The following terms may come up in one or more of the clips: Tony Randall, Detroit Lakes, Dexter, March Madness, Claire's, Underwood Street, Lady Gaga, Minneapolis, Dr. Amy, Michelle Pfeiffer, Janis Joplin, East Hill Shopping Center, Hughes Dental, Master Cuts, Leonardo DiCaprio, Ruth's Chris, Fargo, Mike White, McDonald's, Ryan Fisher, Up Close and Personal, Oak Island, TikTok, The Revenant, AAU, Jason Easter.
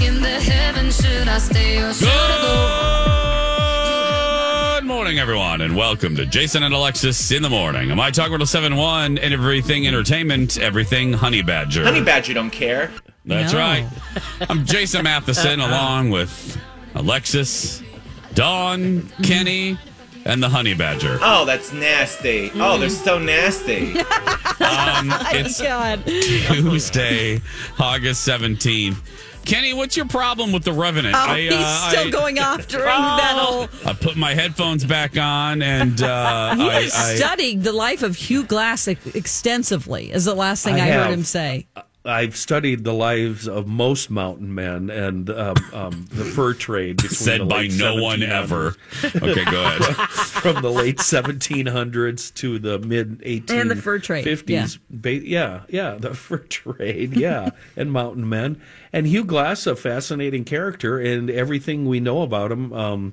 In the heaven, should I stay or should I go? Good morning, everyone, and welcome to Jason and Alexis in the Morning. I'm iTalk World 7-1 and everything entertainment, everything Honey Badger. Honey Badger don't care. That's right. I'm Jason Matheson along with Alexis, Dawn, Kenny, and the Honey Badger. Oh, that's nasty. Oh, they're so nasty. It's God. Tuesday, August 17th. Kenny, what's your problem with The Revenant? He's still going off during that whole... I put my headphones back on and... He has studied the life of Hugh Glass extensively, is the last thing I heard him say. I've studied the lives of most mountain men and the fur trade. Said by no one ever. Okay, go ahead. From the late 1700s to the mid-1850s. And the fur trade. The fur trade, and mountain men. And Hugh Glass, a fascinating character, and everything we know about him...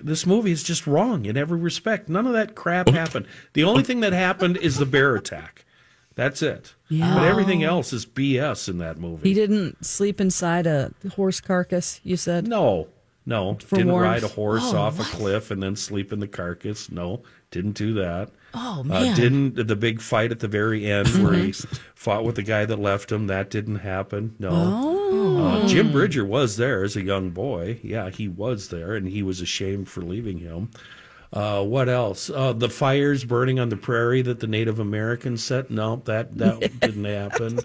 this movie is just wrong in every respect. None of that crap happened. The only thing that happened is the bear attack. That's it. Yeah. But everything else is BS in that movie. He didn't sleep inside a horse carcass, you said? No. Didn't ride a horse off a cliff and then sleep in the carcass. No. Didn't do that. Oh, man. Didn't the big fight at the very end where he fought with the guy that left him? That didn't happen. No. Oh. Jim Bridger was there as a young boy. Yeah, he was there, and he was ashamed for leaving him. What else? The fires burning on the prairie that the Native Americans set? No, that didn't happen.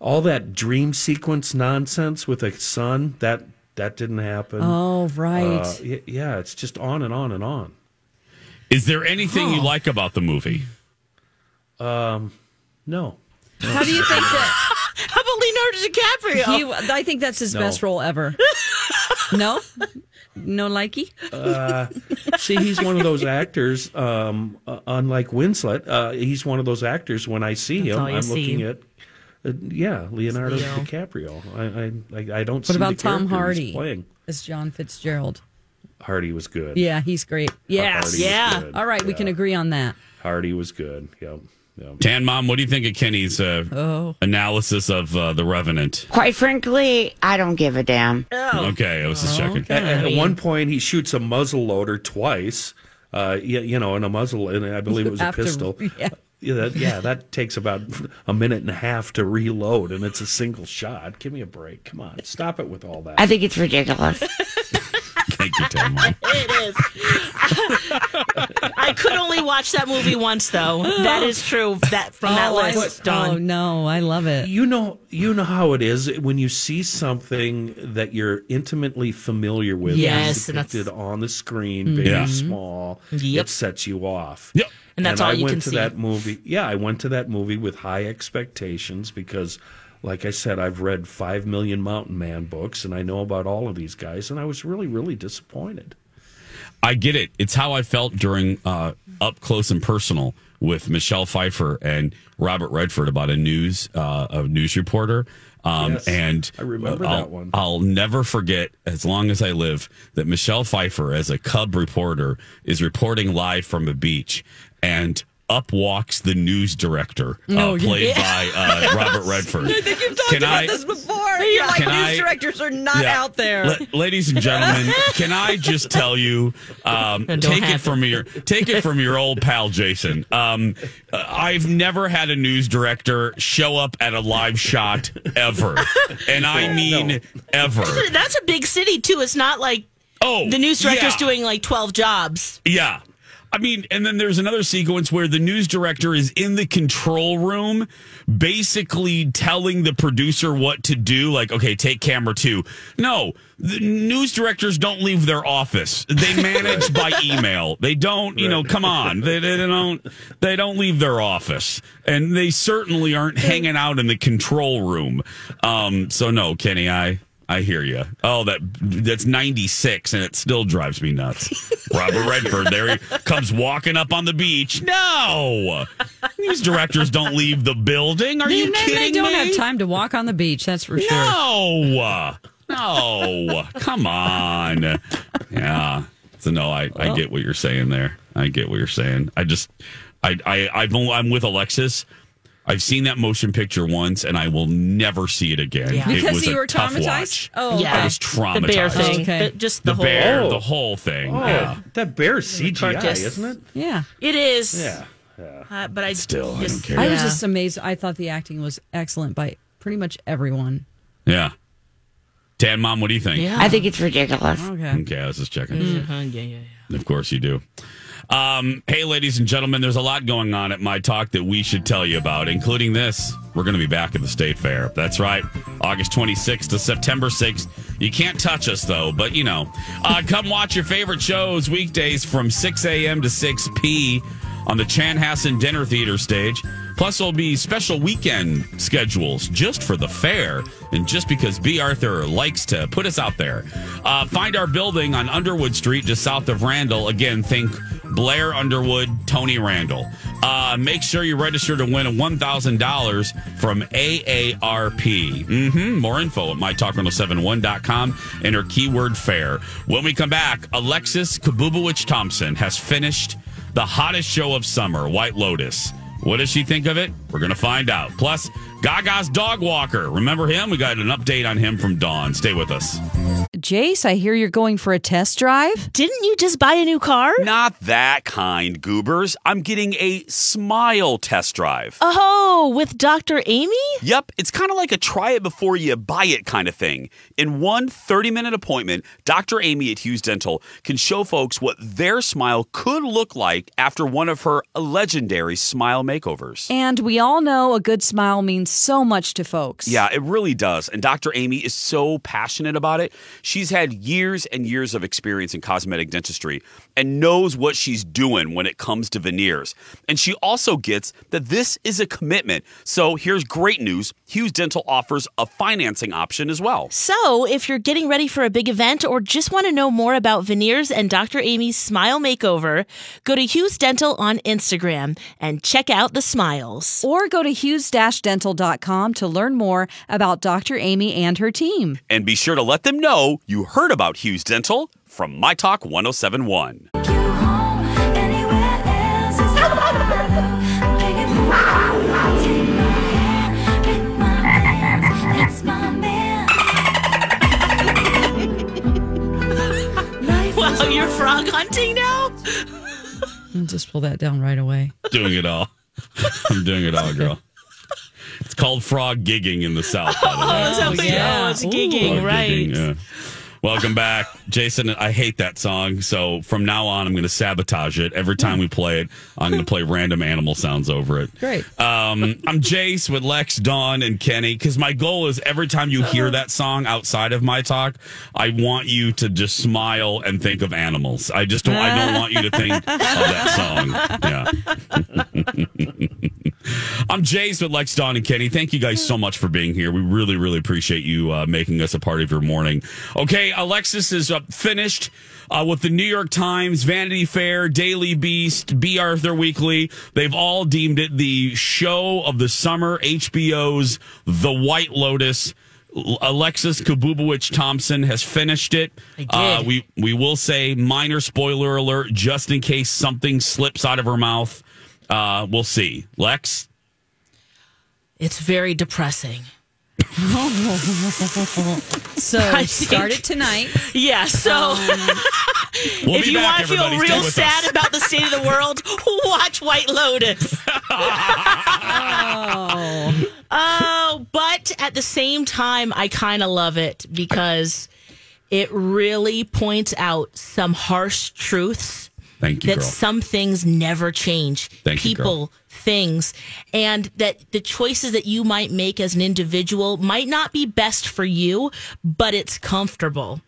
All that dream sequence nonsense with a son, that didn't happen. Oh, right. Yeah, it's just on and on and on. Is there anything you like about the movie? No. How do you think that? How about Leonardo DiCaprio? I think that's his best role ever. No? No likey? See, he's one of those actors, unlike Winslet, he's one of those actors when I see him, I'm looking at... Leonardo DiCaprio. I don't see the character Tom Hardy playing. As John Fitzgerald. Hardy was good. Yeah, he's great. Yes. Yeah. All right, we can agree on that. Hardy was good. Yep. Tan Mom, what do you think of Kenny's analysis of The Revenant? Quite frankly, I don't give a damn. Oh. Okay, I was just checking. Okay. At one point, he shoots a muzzle loader twice. And a muzzle, and I believe it was a pistol. Yeah. That takes about a minute and a half to reload, and it's a single shot. Give me a break. Come on. Stop it with all that. I think it's ridiculous. Thank you, Tom. It is. I could only watch that movie once, though. That is true. Oh, no. I love it. You know how it is when you see something that you're intimately familiar with. Yes. Depicted on the screen, very small. Yep. It sets you off. Yep. And that's all you can see. That movie. Yeah, I went to that movie with high expectations because, like I said, I've read 5 million Mountain Man books, and I know about all of these guys, and I was really, really disappointed. I get it. It's how I felt during Up Close and Personal with Michelle Pfeiffer and Robert Redford about a news reporter. Yes, and I remember that one. I'll never forget, as long as I live, that Michelle Pfeiffer, as a cub reporter, is reporting live from a beach, and up walks the news director, played by Robert Redford. I think you've talked about this before. You're like, news directors are not out there. Ladies and gentlemen, can I just tell you, take it from your old pal, Jason. I've never had a news director show up at a live shot ever. And I mean ever. That's a big city, too. It's not like the news director's doing like 12 jobs. Yeah. I mean, and then there's another sequence where the news director is in the control room basically telling the producer what to do. Like, okay, take camera 2. No, the news directors don't leave their office. They manage by email. They don't, come on. They don't leave their office. And they certainly aren't hanging out in the control room. So no, Kenny, I hear you. Oh, that's 96, and it still drives me nuts. Robert Redford, there he comes walking up on the beach. No! These directors don't leave the building. Are you kidding me? They don't have time to walk on the beach, that's for sure. No! Come on. Yeah. So, no, I get what you're saying there. I get what you're saying. I just, I'm with Alexis. I've seen that motion picture once, and I will never see it again. Yeah. Because you were traumatized? Oh, yeah. I was traumatized. The bear thing. Okay. The whole thing. Oh, yeah. That bear is CGI, isn't it? Yeah. It is. Yeah. But I don't care. I was just amazed. I thought the acting was excellent by pretty much everyone. Yeah. Tan Mom, what do you think? Yeah. I think it's ridiculous. Okay, I was just checking. Mm-hmm. Yeah. Of course you do. Hey, ladies and gentlemen, there's a lot going on at My Talk that we should tell you about, including this. We're going to be back at the State Fair. That's right. August 26th to September 6th. You can't touch us, though, but, come watch your favorite shows weekdays from 6 a.m. to 6 p.m. on the Chanhassen Dinner Theater stage. Plus, there'll be special weekend schedules just for the fair and just because B. Arthur likes to put us out there. Find our building on Underwood Street just south of Randall. Again, think Blair Underwood, Tony Randall. Make sure you register to win $1,000 from AARP. More info at mytalk1071.com. Enter keyword fair. When we come back, Alexis Kabubowicz-Thompson has finished the hottest show of summer, White Lotus. What does she think of it? We're going to find out. Plus, Gaga's dog walker. Remember him? We got an update on him from Dawn. Stay with us. Jace, I hear you're going for a test drive. Didn't you just buy a new car? Not that kind, goobers. I'm getting a smile test drive. Oh, with Dr. Amy? Yep, it's kind of like a try it before you buy it kind of thing. In one 30-minute appointment, Dr. Amy at Hughes Dental can show folks what their smile could look like after one of her legendary smile makeovers. And we all know a good smile means so much to folks. Yeah, it really does. And Dr. Amy is so passionate about it. She's had years and years of experience in cosmetic dentistry and knows what she's doing when it comes to veneers. And she also gets that this is a commitment. So here's great news. Hughes Dental offers a financing option as well. So if you're getting ready for a big event or just want to know more about veneers and Dr. Amy's smile makeover, go to Hughes Dental on Instagram and check out the smiles. Or go to hughes-dental.com to learn more about Dr. Amy and her team. And be sure to let them know you heard about Hughes Dental from My Talk 1071. Wow, you're frog hunting now? I'll just pull that down right away. Doing it all. I'm doing it all, girl. It's called frog gigging in the South. Oh, it's gigging, frog right. Gigging, yeah. Welcome back. Jason, I hate that song, so from now on, I'm going to sabotage it. Every time we play it, I'm going to play random animal sounds over it. Great. I'm Jace with Lex, Dawn, and Kenny, because my goal is every time you hear that song outside of My Talk, I want you to just smile and think of animals. I don't want you to think of that song. Yeah. I'm Jace with Lex, Dawn, and Kenny. Thank you guys so much for being here. We really, really appreciate you making us a part of your morning. Okay, Alexis is finished with the New York Times, Vanity Fair, Daily Beast, B. Arthur Weekly. They've all deemed it the show of the summer, HBO's The White Lotus. Alexis Kabubowicz-Thompson has finished it. We will say, minor spoiler alert, just in case something slips out of her mouth. We'll see. Lex? It's very depressing. So start it tonight. Yeah, so we'll if you want to feel real sad about the state of the world, watch White Lotus. But at the same time, I kind of love it because it really points out some harsh truths. Thank you, that girl. Some things never change. Thank you, girl. People, things, and that the choices that you might make as an individual might not be best for you, but it's comfortable.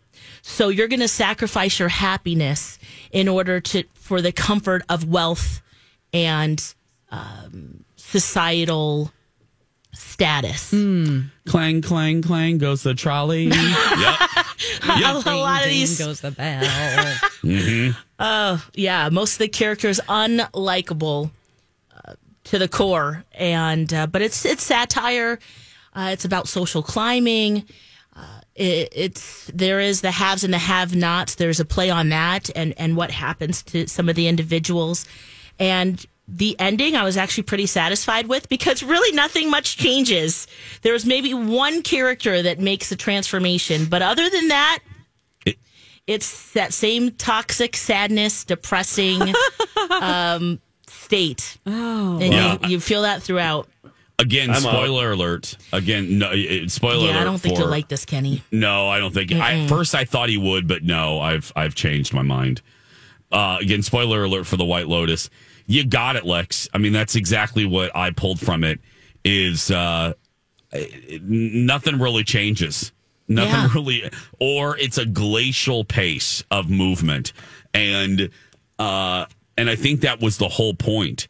So you're going to sacrifice your happiness in order for the comfort of wealth and societal status. Clang, clang, clang goes the trolley. Yep. A lot of these goes the bell. Mm-hmm. Yeah, most of the characters unlikable to the core, and but it's satire. It's about social climbing. There is the haves and the have-nots. There's a play on that, and what happens to some of the individuals, and. The ending I was actually pretty satisfied with because really nothing much changes. There's maybe one character that makes a transformation, but other than that, it's that same toxic, sadness, depressing state. Oh, and wow. You feel that throughout. Again, spoiler alert. Again, no, spoiler alert. Yeah, I don't think you'll like this, Kenny. No, I don't think. At first, I thought he would, but no, I've changed my mind. Again, spoiler alert for The White Lotus. You got it, Lex. I mean, that's exactly what I pulled from it is nothing really changes. Or it's a glacial pace of movement. And I think that was the whole point.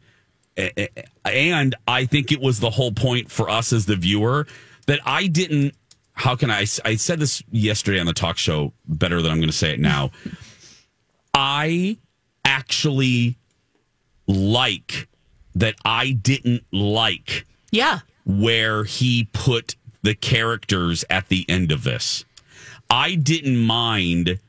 And I think it was the whole point for us as the viewer that I didn't. How can I said this yesterday on the talk show better than I'm going to say it now. I actually like that I didn't like where he put the characters at the end of this. I didn't mind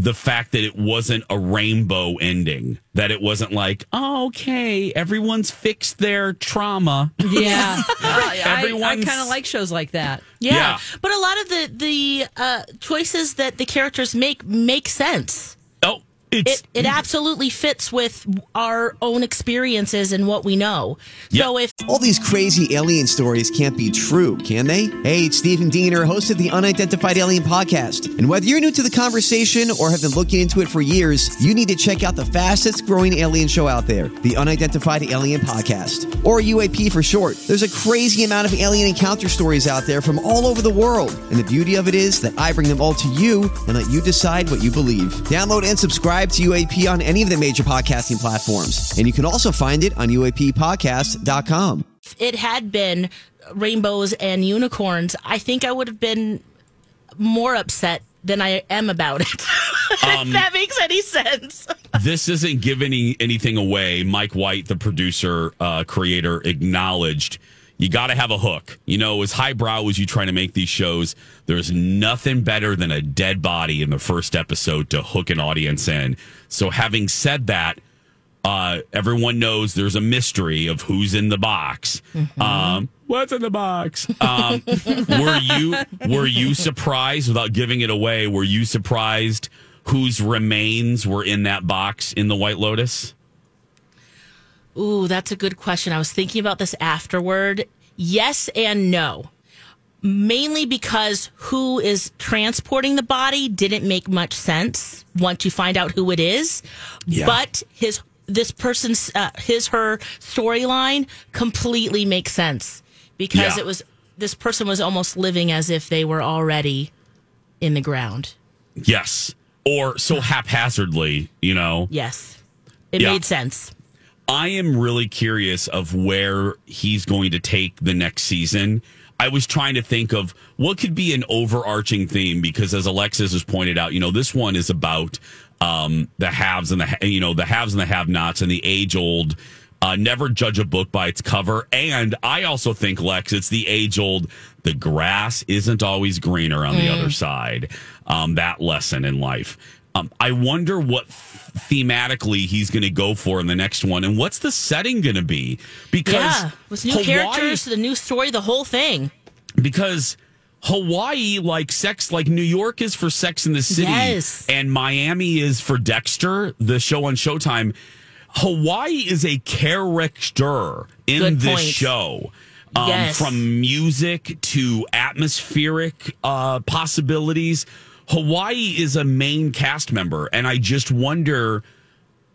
the fact that it wasn't a rainbow ending, that it wasn't like, oh, okay, everyone's fixed their trauma. Yeah. I kind of like shows like that. Yeah. But a lot of the choices that the characters make sense. Oh, it absolutely fits with our own experiences and what we know. Yep. So if all these crazy alien stories can't be true, can they? Hey, it's Stephen Diener, host of the Unidentified Alien Podcast. And whether you're new to the conversation or have been looking into it for years, you need to check out the fastest growing alien show out there, the Unidentified Alien Podcast, or UAP for short. There's a crazy amount of alien encounter stories out there from all over the world. And the beauty of it is that I bring them all to you and let you decide what you believe. Download and subscribe to UAP on any of the major podcasting platforms. And you can also find it on UAPpodcast.com. If it had been rainbows and unicorns, I think I would have been more upset than I am about it. If that makes any sense. This isn't giving anything away. Mike White, the producer, creator, acknowledged you got to have a hook. You know, as highbrow as you try to make these shows, there's nothing better than a dead body in the first episode to hook an audience in. So having said that, everyone knows there's a mystery of who's in the box. Mm-hmm. What's in the box? Were you surprised, without giving it away, were you surprised whose remains were in that box in The White Lotus? Ooh, that's a good question. I was thinking about this afterward. Yes and no. Mainly because who is transporting the body didn't make much sense once you find out who it is. Yeah. But her storyline completely makes sense because it was this person was almost living as if they were already in the ground. Yes. Or so haphazardly, you know. Yes. It made sense. I am really curious of where he's going to take the next season. I was trying to think of what could be an overarching theme because, as Alexis has pointed out, you know, this one is about the haves and the haves and the have-nots and the age-old never judge a book by its cover. And I also think, Lex, it's the age-old the grass isn't always greener on the other side. That lesson in life. I wonder what thematically he's going to go for in the next one, and what's the setting going to be? Because with new characters, the new story, the whole thing. Because Hawaii, like Sex, like New York is for Sex in the City, and Miami is for Dexter, the show on Showtime. Hawaii is a character in this show. From music to atmospheric possibilities. Hawaii is a main cast member, and I just wonder,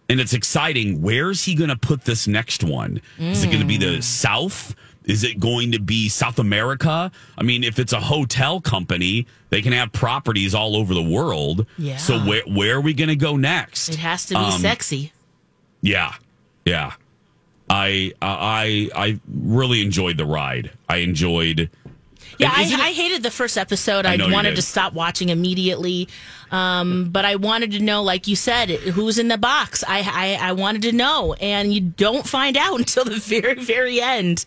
and it's exciting, where's he going to put this next one? Is it going to be the South? Is it going to be South America? I mean, if it's a hotel company, they can have properties all over the world. Yeah. So where are we going to go next? It has to be sexy. Yeah. Yeah. I really enjoyed the ride. I enjoyed... Yeah, I hated the first episode. I wanted to stop watching immediately. But I wanted to know, like you said, who's in the box. I wanted to know. And you don't find out until the very, very end.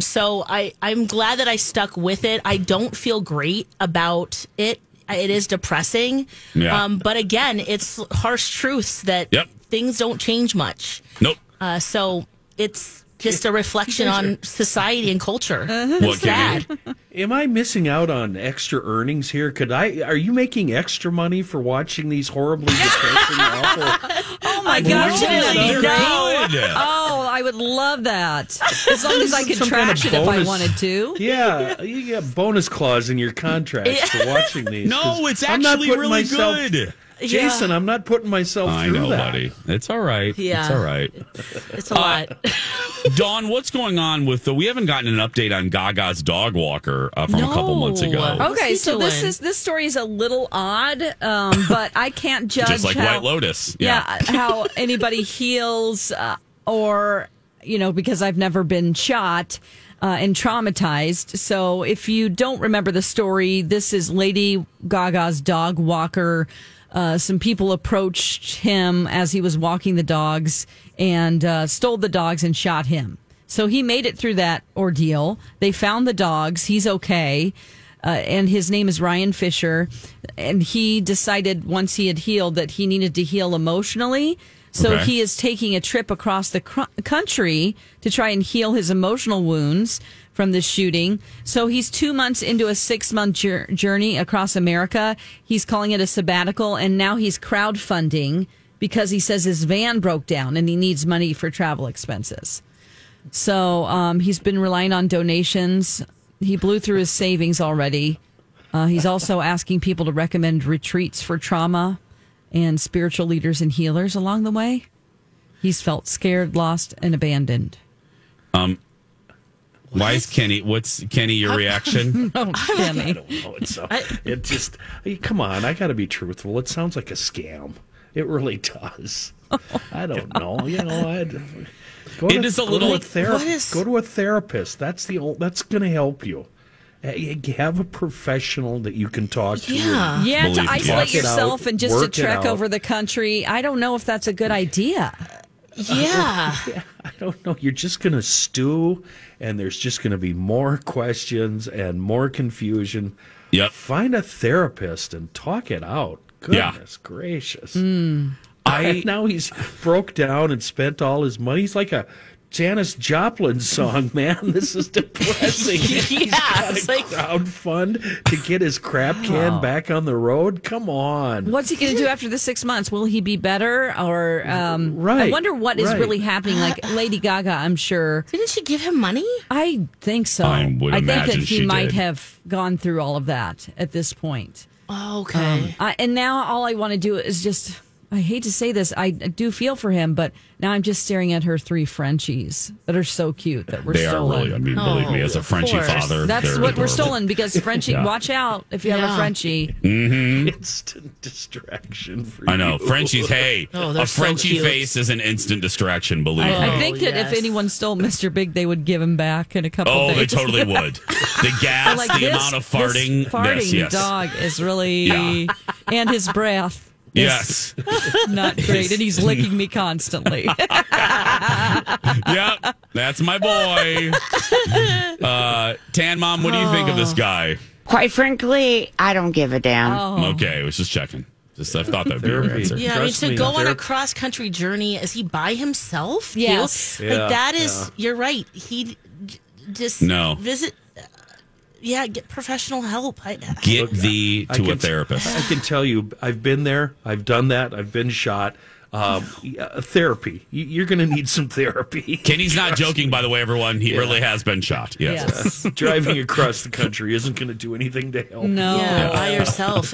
So I'm glad that I stuck with it. I don't feel great about it. It is depressing. Yeah. But again, it's harsh truths that things don't change much. Nope. So it's... just a reflection on society and culture. It's sad. Am I missing out on extra earnings here? Are you making extra money for watching these horribly depressing, awful? Oh my gosh! No. Oh, I would love that. As long as I could trash it if I wanted to. Yeah, you get bonus clause in your contracts for watching these. No, it's actually really good. Jason, I'm not putting myself through that. I know, buddy. It's all right. Yeah. It's all right. It's a lot. Dawn, what's going on with we haven't gotten an update on Gaga's dog walker a couple months ago. Okay, so this story is a little odd, but I can't judge just like White Lotus. Yeah, how anybody heals or, you know, because I've never been shot. And traumatized. So if you don't remember the story, this is Lady Gaga's dog walker. Some people approached him as he was walking the dogs and stole the dogs and shot him. So he made it through that ordeal. They found the dogs. He's okay. and his name is Ryan Fisher, and he decided once he had healed that he needed to heal emotionally. So he is taking a trip across the country to try and heal his emotional wounds from the shooting. So he's 2 months into a 6-month journey across America. He's calling it a sabbatical, and now he's crowdfunding because he says his van broke down and he needs money for travel expenses. So he's been relying on donations. He blew through his savings already. He's also asking people to recommend retreats for trauma and spiritual leaders and healers along the way. He's felt scared, lost, and abandoned. Why is Kenny? What's Kenny? Your reaction? Oh, Kenny. I don't know. It's it just. Come on, I got to be truthful. It sounds like a scam. It really does. I don't know. You know, Go to a therapist. That's going to help you. Have a professional that you can talk to. Yeah, to isolate yourself and just to trek over the country. I don't know if that's a good idea. Yeah. I don't know. You're just going to stew, and there's just going to be more questions and more confusion. Yep. Find a therapist and talk it out. Goodness gracious. Mm. Now he's broke down and spent all his money. He's like a Janis Joplin song, man. This is depressing. He's got to crowdfund to get his crap can back on the road. Come on. What's he going to do after the 6 months? Will he be better? Or I wonder what is really happening. Like Lady Gaga, I'm sure. Didn't she give him money? I think so. I think that he might have gone through all of that at this point. Oh, okay. And now all I want to do is just... I hate to say this, I do feel for him, but now I'm just staring at her three Frenchies that are so cute that were stolen. Really, believe me, as a Frenchie father, that's what adorable. We're stolen because Frenchie. Watch out if you have a Frenchie. Mm-hmm. Instant distraction for you. I know Frenchies. Hey, a Frenchie face is an instant distraction. Believe me. I think that if anyone stole Mr. Big, they would give him back in a couple. Days. They totally would. The gas, the amount of farting, dog is really, and his breath. Yes. Not great. And he's licking me constantly. Yep. That's my boy. Tan Mom, what do you think of this guy? Quite frankly, I don't give a damn. Okay. I was just checking. I thought that would be your answer. Yeah, to go on a cross-country journey, is he by himself? Yes. Yeah. Like that is, you're right. He just visit... Yeah, get professional help. A therapist. I can tell you, I've been there. I've done that. I've been shot. Therapy. You're going to need some therapy. Kenny's not joking, by the way, everyone. He really has been shot. Yes. Driving across the country isn't going to do anything to help. No, by yourself.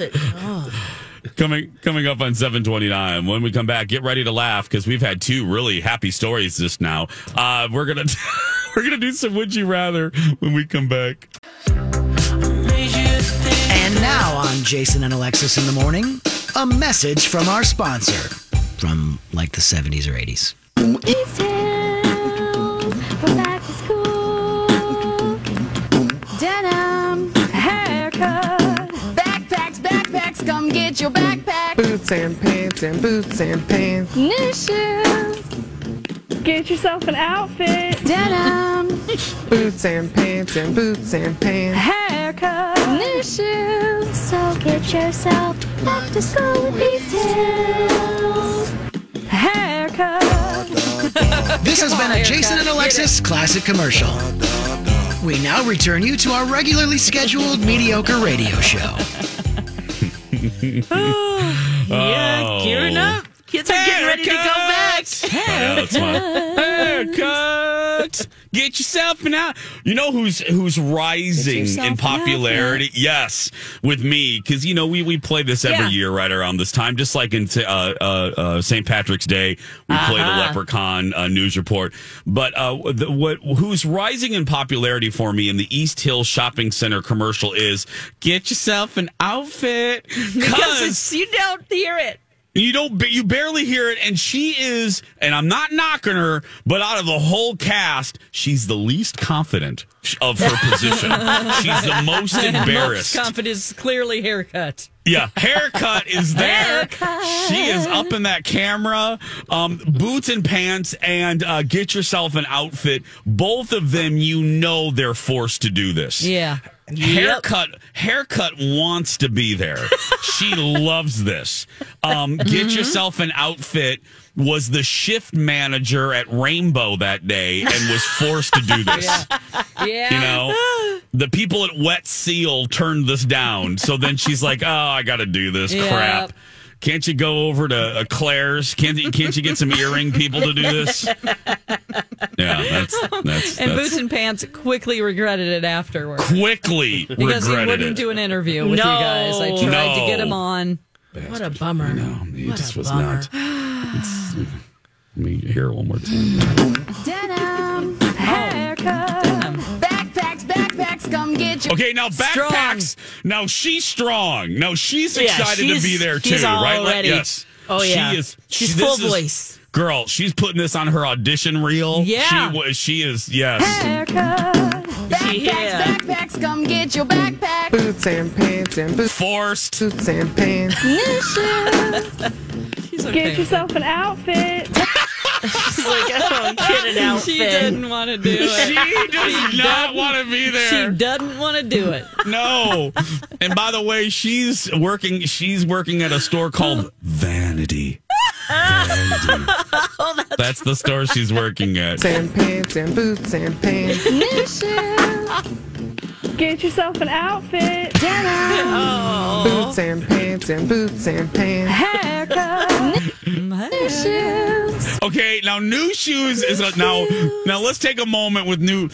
Coming up on 7:29. When we come back, get ready to laugh because we've had two really happy stories just now. We're gonna do some Would You Rather when we come back. And now on Jason and Alexis in the morning, a message from our sponsor from like the 70s or 80s. East Hill for back to school. Denim, haircut, backpacks, come get your backpack. Boots and pants. New shoes. Get yourself an outfit. Denim. Boots and pants. Haircut. New shoes. So get yourself back to school with these tails. Haircut. This has been a Jason and Alexis classic commercial. We now return you to our regularly scheduled mediocre radio show. Gearing up. Kids are getting ready to go back. Haircut. Get yourself an out. You know who's rising in popularity? Yes, with me. Because, you know, we play this every year right around this time. Just like in St. Patrick's Day, we play the Leprechaun news report. But who's rising in popularity for me in the East Hill Shopping Center commercial is, get yourself an outfit. Because you don't hear it. You barely hear it, and she is, and I'm not knocking her, but out of the whole cast, she's the least confident of her position. She's the most embarrassed. Most confident is clearly haircut. Yeah, haircut is there. Haircut. She is up in that camera. Boots and pants and get yourself an outfit. Both of them, you know they're forced to do this. Yeah. Haircut wants to be there. She loves this. Get yourself an outfit. Was the shift manager at Rainbow that day and was forced to do this. Yeah. You know, the people at Wet Seal turned this down. So then she's like, oh, I got to do this crap. Can't you go over to Claire's? Can't you get some earring people to do this? Yeah, that's Boots and Pants quickly regretted it afterwards. Because he wouldn't do an interview with you guys. I tried to get him on. Bastard. What a bummer. No, it just was not. Let me hear it one more time. Denim, haircut. Backpacks, come get you. Okay, now backpacks. Strong. Now she's strong. Now she's excited to be there too, right? Already. Like, yes. Oh yeah. She is. She's full voice. Girl, she's putting this on her audition reel. Yeah. She is, yes. Haircut. Backpacks, come get your backpack. Boots and pants and boots. Forced. Boots and pants. She's okay. Get yourself an outfit. She's like, I don't get an outfit. She didn't want to do it. She does not want to be there. She doesn't want to do it. No. And by the way, she's working at a store called Vanity. Oh, that's the store she's working at. And pants and boots and pants. Get yourself an outfit. Boots and pants and boots and pants. Haircut. New shoes. Okay, now new shoes is now let's take a moment with new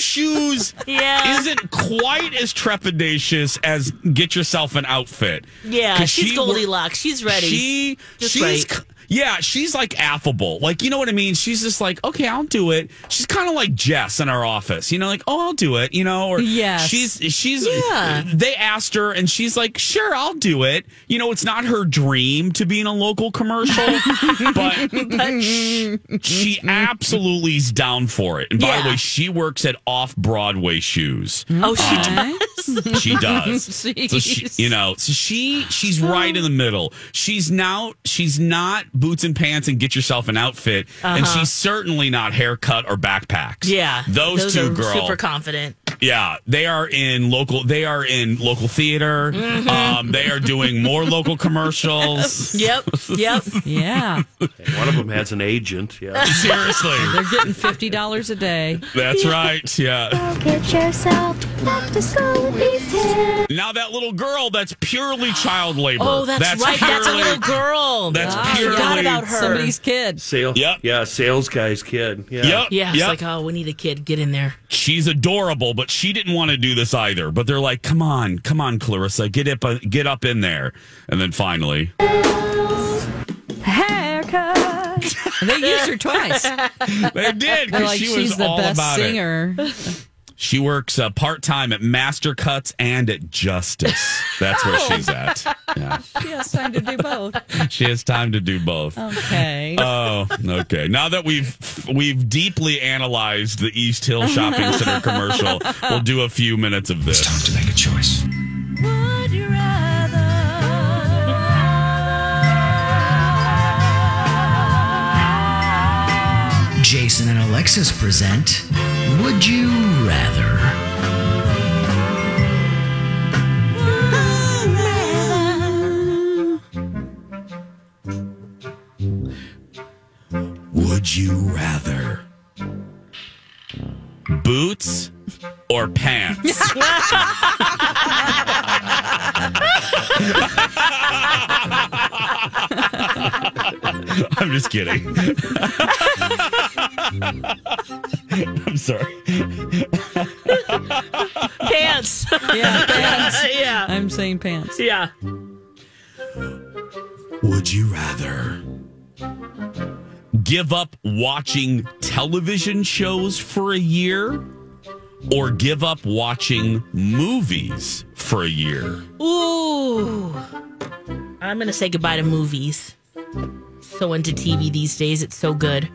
shoes. Isn't quite as trepidatious as get yourself an outfit. Yeah, she's Goldilocks. She's ready. She's right. Yeah, she's like affable. Like, you know what I mean? She's just like, okay, I'll do it. She's kind of like Jess in our office. You know, like, oh, I'll do it, you know? Or she's they asked her and she's like, sure, I'll do it. You know, it's not her dream to be in a local commercial, but she absolutely is down for it. And by the way, she works at Off-Broadway Shoes. Oh, she does? She does. So she's right in the middle. She's not boots and pants and get yourself an outfit, and she's certainly not haircut or backpacks. Yeah, those two girls super confident. Yeah, they are in local theater. Mm-hmm. They are doing more local commercials. Yep. Yeah. One of them has an agent. Yeah. Seriously, they're getting $50 a day. That's right. Yeah. Go get yourself back to school with these kids. Now that little girl, that's purely child labor. Oh, that's right. That's a little girl. That's purely forgot about her. Somebody's kid. Sale. Yep. Yeah, sales guy's kid. Yeah. Yep. Yeah. It's like, oh, we need a kid. Get in there. She's adorable, but she didn't want to do this either. But they're like, come on, Clarissa, get up in there. And then finally, haircut. They used her twice. They did, because like, she's the all best about singer. It. She works part-time at Master Cuts and at Justice. That's where she's at. Yeah. She has time to do both. Okay. Oh, okay. Now that we've deeply analyzed the East Hill Shopping Center commercial, we'll do a few minutes of this. It's time to make a choice. Would you rather? Jason and Alexis present... Would you rather? Would you rather? Boots or pants? I'm just kidding. I'm sorry. Pants. Yeah, pants. Yeah. I'm saying pants. Yeah. Would you rather give up watching television shows for a year or give up watching movies for a year? Ooh. I'm going to say goodbye to movies. So into TV these days. It's so good.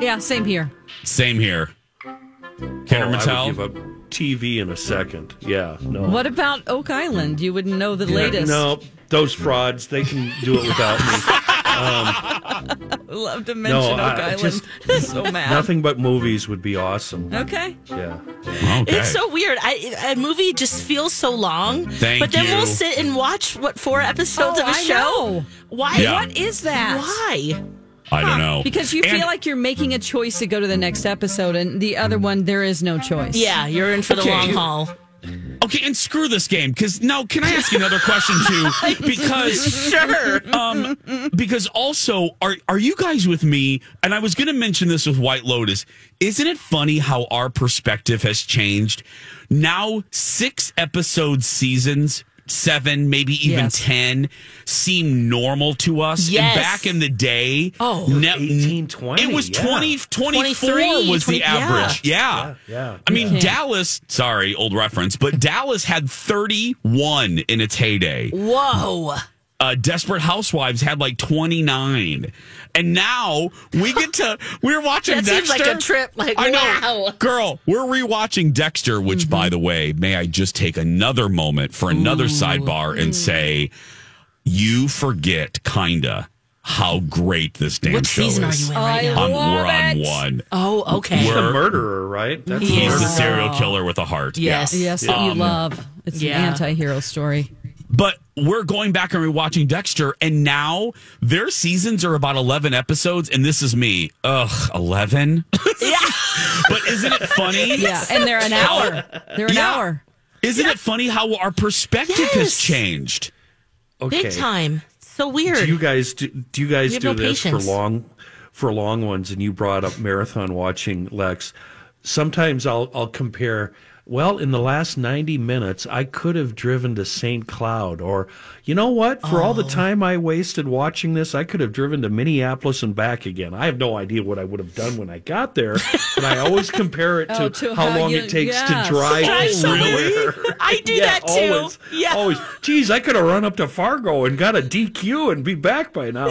Yeah, same here. Can't tell. I would give up TV in a second. Yeah, no. What about Oak Island? You wouldn't know the latest. No, those frauds, they can do it without me. Love to mention Oak Island. Just, so mad. Nothing but movies would be awesome. Okay. Yeah. Okay. It's so weird. A movie just feels so long. But then we'll sit and watch, what, 4 episodes of a show? Know. Why? Yeah. What is that? Why? I don't know. Because you feel like you're making a choice to go to the next episode, and the other one, there is no choice. Yeah, you're in for the long haul. Okay, and screw this game, because now can I ask you another question too? Because because also, are you guys with me? And I was going to mention this with White Lotus. Isn't it funny how our perspective has changed? Now 6 episode seasons, 7, maybe even 10, seem normal to us. Yes. And back in the day, 18, 20. It was 20, 24 was 20, the average. Yeah. I mean, Dallas, sorry, old reference, but Dallas had 31 in its heyday. Whoa. Desperate Housewives had like 29. And now we get to, we're watching that Dexter. That seems like a trip. Like, I know. Wow. Girl, we're rewatching Dexter, which, by the way, may I just take another moment for another sidebar and say, you forget, kinda, how great this damn show is. What season are you in right now? We're on 1. Oh, okay. He's the murderer, right? That's he's the serial killer with a heart. Yes. Yeah. Yes, that you love. It's an anti-hero story. But we're going back and rewatching Dexter, and now their seasons are about 11 episodes, and this is me. Ugh, 11? Yeah. But isn't it funny? Yeah, and they're an hour. They're an hour. Isn't it funny how our perspective has changed? Okay. Big time. So weird. Do you guys do this for long ones? And you brought up marathon watching, Lex. Sometimes I'll compare. Well, in the last 90 minutes, I could have driven to St. Cloud. Or, you know what? For all the time I wasted watching this, I could have driven to Minneapolis and back again. I have no idea what I would have done when I got there. But I always compare it to how long it takes to drive somewhere. I do that, too. Always, always. Geez, I could have run up to Fargo and got a DQ and be back by now.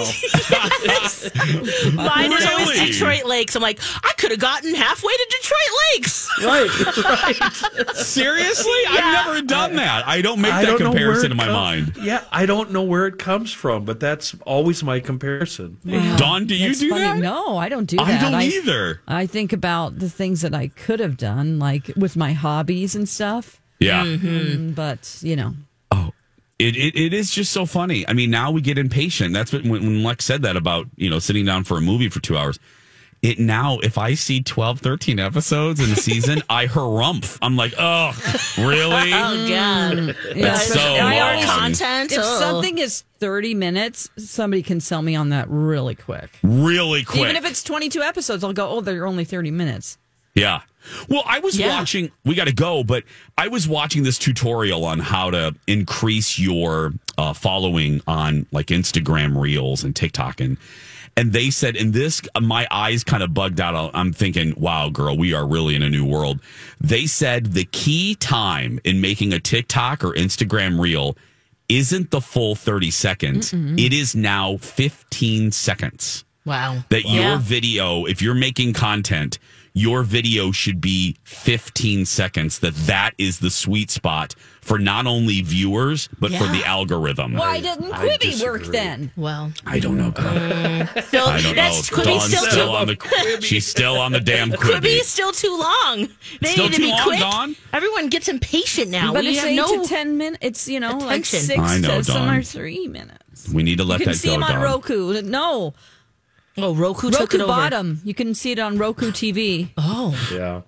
Mine is always Detroit Lakes. I'm like, I could have gotten halfway to Detroit Lakes. Right. Seriously? Yeah. I've never done that. I don't make that comparison in my mind. Yeah, I don't know where it comes from, but that's always my comparison. Wow. Dawn, do you do that? No, I don't do that. I don't either. I think about the things that I could have done, like with my hobbies and stuff. Yeah. Mm-hmm. But, you know. It is just so funny. I mean, now we get impatient. That's what, when Lex said that about, you know, sitting down for a movie for 2 hours. It now, if I see 12, 13 episodes in a season, I harumph. I'm like, oh, really? Oh, God. That's so long. Content. If something is 30 minutes, somebody can sell me on that really quick. Really quick. Even if it's 22 episodes, I'll go, they're only 30 minutes. Yeah. Well, I was watching, we got to go, but I was watching this tutorial on how to increase your following on like Instagram Reels and TikTok and they said, and this, my eyes kind of bugged out. I'm thinking, wow, girl, we are really in a new world. They said the key time in making a TikTok or Instagram reel isn't the full 30 seconds. Mm-mm. It is now 15 seconds. Wow. Your video, if you're making content, your video should be 15 seconds. That is the sweet spot for not only viewers, but for the algorithm. Why didn't Quibi work then? Well, I don't know. That's Quibi. Dawn's still on the Quibi. She's still on the damn Quibi. Quibi is still too long. They need to be quick. Dawn? Everyone gets impatient now. But it's 8 to 10 minutes. It's, you know, attention. Like 6 to some are 3 minutes. We need to let that go, Dawn. You can see them on Roku. No. Oh, Roku took it over. Roku bottom. You can see it on Roku TV. Oh. Yeah.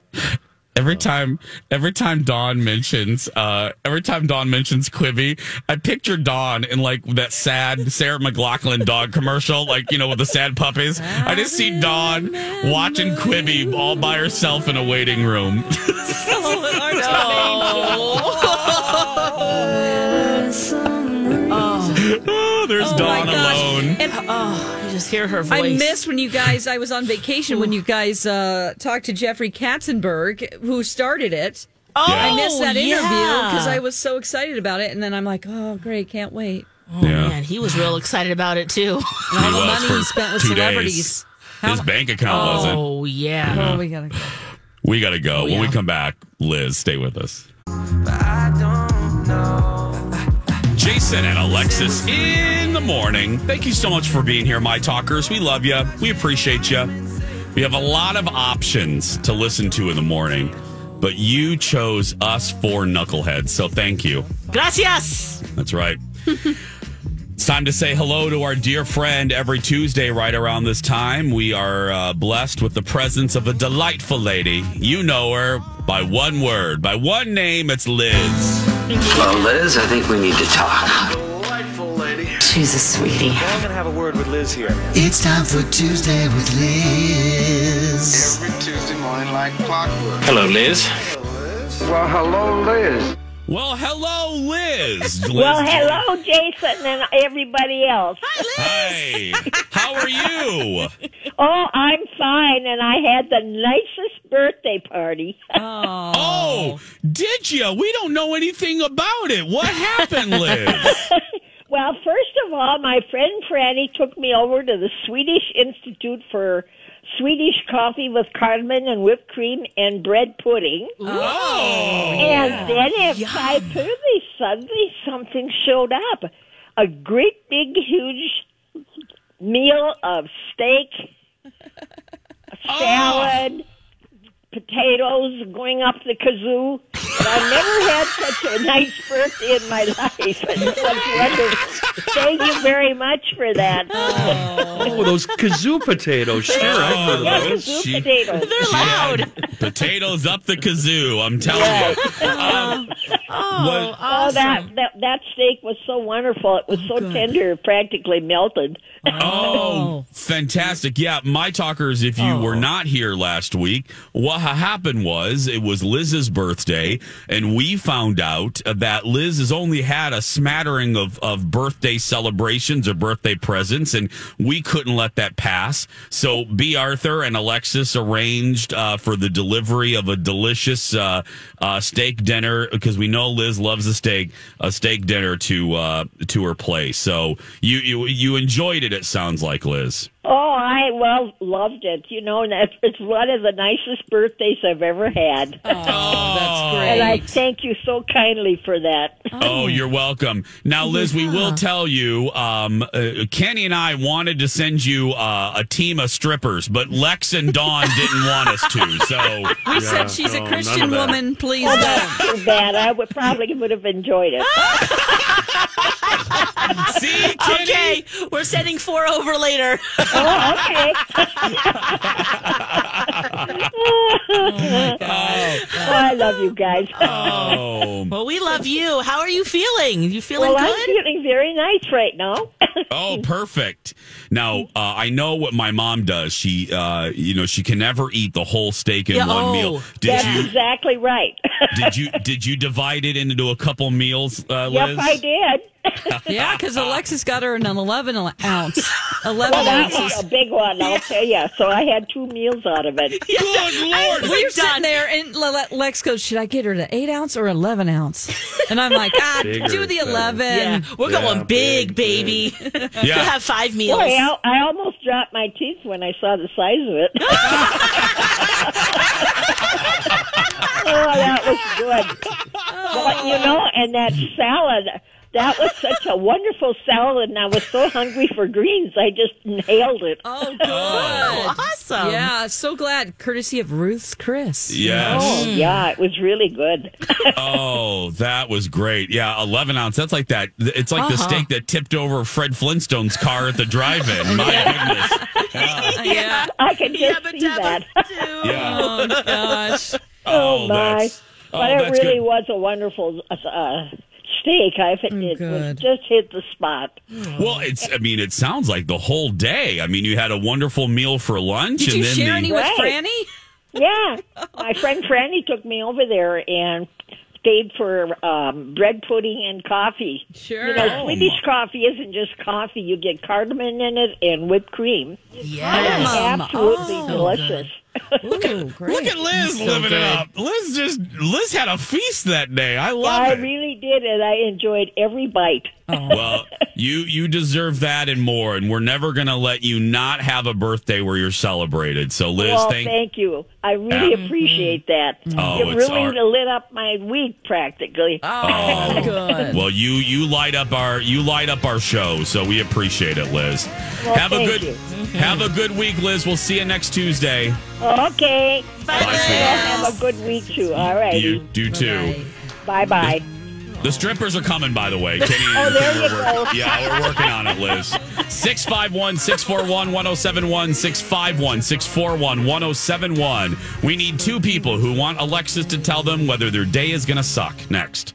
Every time Dawn mentions Quibi, I picture Dawn in like that sad Sarah McLachlan dog commercial, like, you know, with the sad puppies. I just see Dawn watching Quibi all by herself in a waiting room. Oh, there's Dawn alone. And, you just hear her voice. I miss when you guys, I was on vacation when you guys talked to Jeffrey Katzenberg, who started it. Oh, I missed that interview because I was so excited about it. And then I'm like, oh, great, can't wait. Oh, man, he was real excited about it, too. And all the money he spent with celebrities. Days. His bank account wasn't. Oh, yeah. Oh, we got to go. We got to go. When we come back, Liz, stay with us. I don't know. Jason and Alexis in the morning. Thank you so much for being here, my talkers. We love you. We appreciate you. We have a lot of options to listen to in the morning, but you chose us four knuckleheads, so thank you. Gracias. That's right. It's time to say hello to our dear friend every Tuesday right around this time. We are blessed with the presence of a delightful lady. You know her by one word, by one name, it's Liz. Well, Liz, I think we need to talk. Delightful lady. She's a sweetie. I'm going to have a word with Liz here. It's time for Tuesday with Liz. Every Tuesday morning like clockwork. Hello, Liz. Hello, Liz. Well, hello, Liz. Well, hello, Liz. Well, hello, Jason and everybody else. Hi, Liz. Hi. How are you? Oh, I'm fine, and I had the nicest birthday party. Oh, did you? We don't know anything about it. What happened, Liz? Well, first of all, my friend Franny took me over to the Swedish Institute for Swedish coffee with cardamom and whipped cream and bread pudding. Whoa. And then at 5:30, suddenly something showed up. A great big huge meal of steak, salad, potatoes going up the kazoo. And I've never had such a nice birthday in my life. It's wonderful. Thank you very much for that. Oh, those kazoo potatoes. Sure, I've heard of those. Kazoo potatoes. They're loud. Potatoes up the kazoo, I'm telling you. Awesome. That steak was so wonderful. It was so tender, it practically melted. Oh, fantastic. Yeah, my talkers, if you were not here last week, what happened was it was Liz's birthday. And we found out that Liz has only had a smattering of birthday celebrations or birthday presents, and we couldn't let that pass. So B. Arthur and Alexis arranged for the delivery of a delicious steak dinner, because we know Liz loves a steak dinner to her place. So you enjoyed it, it sounds like, Liz. Oh, I loved it. You know, and it's one of the nicest birthdays I've ever had. Oh, that's great. And I thank you so kindly for that. Oh, you're welcome. Now, Liz, we will tell you, Kenny and I wanted to send you a team of strippers, but Lex and Dawn didn't want us to. So we said she's a Christian woman. Please don't. That's too bad. I probably would have enjoyed it. See, Kenny? Okay, we're sending four over later. Oh, okay. Oh, I love you guys. Oh. Well, we love you. How are you feeling? You feeling good? I'm feeling very nice right now. Oh, perfect. Now, I know what my mom does. She, she can never eat the whole steak in one meal. That's exactly right. Did you divide it into a couple meals, Liz? Yep, I did. Yeah, because Alexis got her an 11-ounce. 11 ounces. That was a big one, I'll tell you. So I had 2 meals out of it. Yeah. Good Lord. We were sitting there, and Lex goes, should I get her to 8-ounce or 11-ounce? And I'm like, do the 11. Yeah. We're going big, baby. Yeah. You'll have 5 meals. Boy, I almost dropped my teeth when I saw the size of it. Oh, that was good. But, and that salad... That was such a wonderful salad, and I was so hungry for greens. I just inhaled it. Oh, good. Awesome. Yeah, so glad. Courtesy of Ruth's Chris. Yes. Oh, yeah, it was really good. Oh, that was great. Yeah, 11-ounce. That's like that. It's like the steak that tipped over Fred Flintstone's car at the drive-in. My goodness. Yeah. I can just see that. Yeah. Oh, gosh. Oh, my. It really was a wonderful... steak. It just hit the spot. Well, it sounds like the whole day. I mean, you had a wonderful meal for lunch. Did you share any with Franny? Yeah. My friend Franny took me over there and stayed for bread pudding and coffee. Sure. Swedish coffee isn't just coffee. You get cardamom in it and whipped cream. Yeah. Absolutely delicious. Good. Look at Liz living it up. Liz had a feast that day. I love it. I really did, and I enjoyed every bite. Well, you deserve that and more, and we're never going to let you not have a birthday where you're celebrated. So, Liz, thank you. I really appreciate that. Oh, it really lit up my week practically. Oh, good. Well, you light up our show, so we appreciate it, Liz. Well, have a good week, Liz. We'll see you next Tuesday. Okay. Bye. Bye. Have a good week too. All right. You do too. Bye bye. The strippers are coming, by the way. Kenny, we're working on it, Liz. 651-641-1071, 651-641-1071. We need two people who want Alexis to tell them whether their day is going to suck. Next.